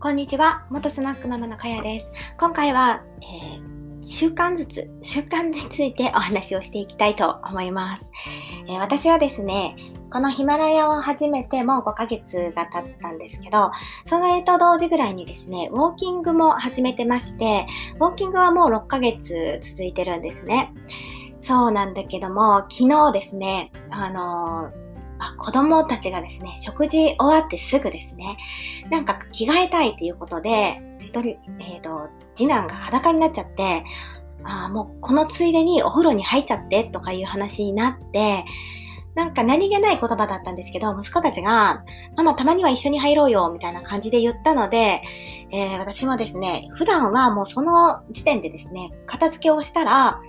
こんにちは、元スナックママのかやです。今回は、習慣についてお話をしていきたいと思います。私はですね、このヒマラヤを始めてもう5ヶ月が経ったんですけど、それと同時ぐらいにですね、ウォーキングも始めてまして、ウォーキングはもう6ヶ月続いてるんですね。そうなんだけども、昨日ですね、子供たちがですね、食事終わってすぐですね、なんか着替えたいっていうことで、次男が裸になっちゃって、もうこのついでにお風呂に入っちゃってとかいう話になって、なんか何気ない言葉だったんですけど、息子たちが、ママたまには一緒に入ろうよみたいな感じで言ったので、私もですね、普段はもうその時点でですね、片付けをしたら、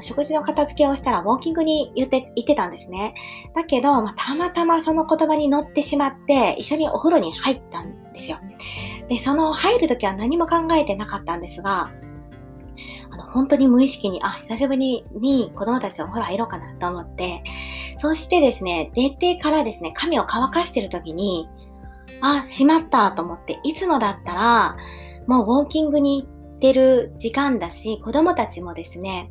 食事の片付けをしたらウォーキングに行ってたんですね。だけど、たまたまその言葉に乗ってしまって、一緒にお風呂に入ったんですよ。で、その入るときは何も考えてなかったんですが、本当に無意識に、久しぶりに子供たちとお風呂入ろうかなと思って、そしてですね、出てからですね、髪を乾かしてるときに、しまったと思って、いつもだったら、もうウォーキングに行ってる時間だし、子供たちもですね、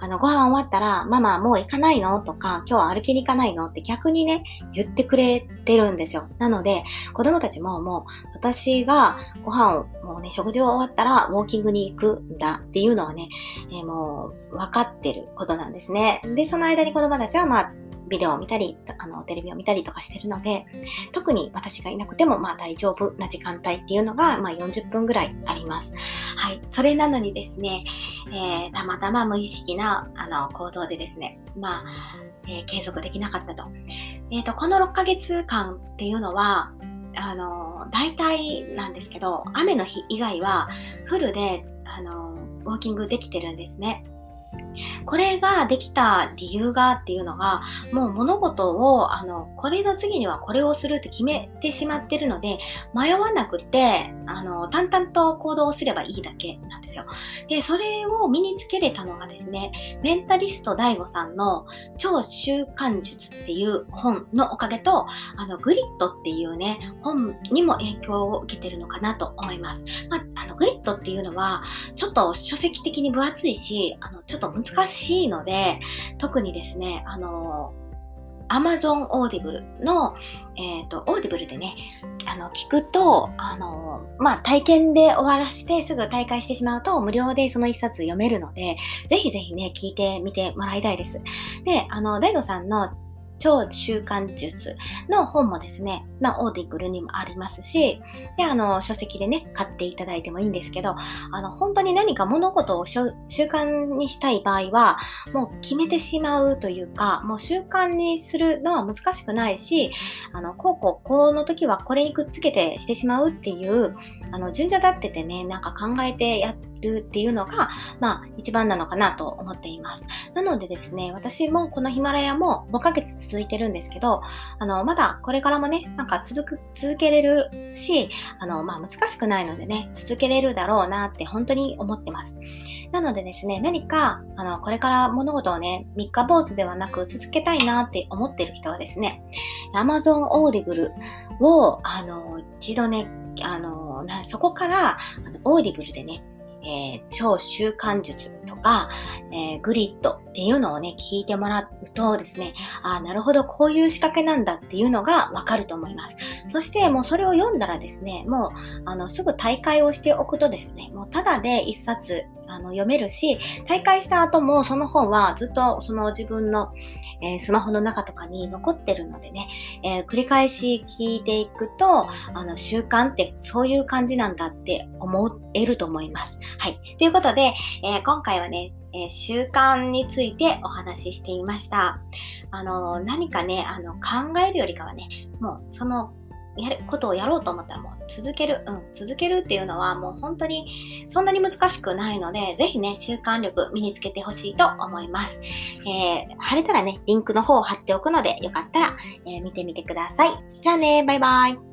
ご飯終わったら、ママもう行かないのとか、今日は歩きに行かないのって逆にね、言ってくれてるんですよ。なので、子供たちももう、私がご飯を、もうね、食事を終わったらウォーキングに行くんだっていうのはね、もう、分かってることなんですね。で、その間に子供たちは、ビデオを見たり、テレビを見たりとかしてるので、特に私がいなくても、大丈夫な時間帯っていうのが、40分ぐらいあります。はい。それなのにですね、たまたま無意識な、行動でですね、継続できなかったと。この6ヶ月間っていうのは、大体なんですけど、雨の日以外は、フルで、ウォーキングできてるんですね。これができた理由がっていうのが、もう物事を、これの次にはこれをするって決めてしまってるので、迷わなくて、淡々と行動をすればいいだけなんですよ。で、それを身につけれたのがですね、メンタリスト DAIGO さんの超習慣術っていう本のおかげと、グリッドっていうね、本にも影響を受けてるのかなと思います。グリッドっていうのは、ちょっと書籍的に分厚いし、ちょっと難しいので、特にですね、Amazon Audible の、Audible でね、聞くと、体験で終わらしてすぐ退会してしまうと無料でその一冊読めるので、ぜひぜひね、聞いてみてもらいたいです。で、DAIGO さんの超習慣術の本もですね、オーディブルにもありますし、で、書籍でね、買っていただいてもいいんですけど、本当に何か物事を習慣にしたい場合は、もう決めてしまうというか、もう習慣にするのは難しくないし、こうの時はこれにくっつけてしてしまうっていう、順序立っててね、なんか考えてやって、っていうのが、一番なのかなと思っています。なのでですね、私もこのヒマラヤも5ヶ月続いてるんですけど、まだこれからもね、なんか続けれるし、難しくないのでね、続けれるだろうなって本当に思ってます。なのでですね、何か、これから物事をね、三日坊主ではなく続けたいなって思ってる人はですね、Amazon Audible を、一度ね、そこから、Audible でね、超習慣術とか、グリッドっていうのをね、聞いてもらうとですね、なるほど、こういう仕掛けなんだっていうのがわかると思います。そして、もうそれを読んだらですね、もう、すぐ退会をしておくとですね、もうただで一冊、読めるし、退会した後もその本はずっとその自分の、スマホの中とかに残ってるのでね、繰り返し聞いていくと、習慣ってそういう感じなんだって思えると思います。はい。ということで、今回はね、習慣についてお話ししていました。何かね、考えるよりかはね、もうその、やることをやろうと思ったらもう続けるっていうのはもう本当にそんなに難しくないので、ぜひね、習慣力身につけてほしいと思います。貼れたらね、リンクの方を貼っておくので、よかったら、見てみてください。じゃあね、バイバイ。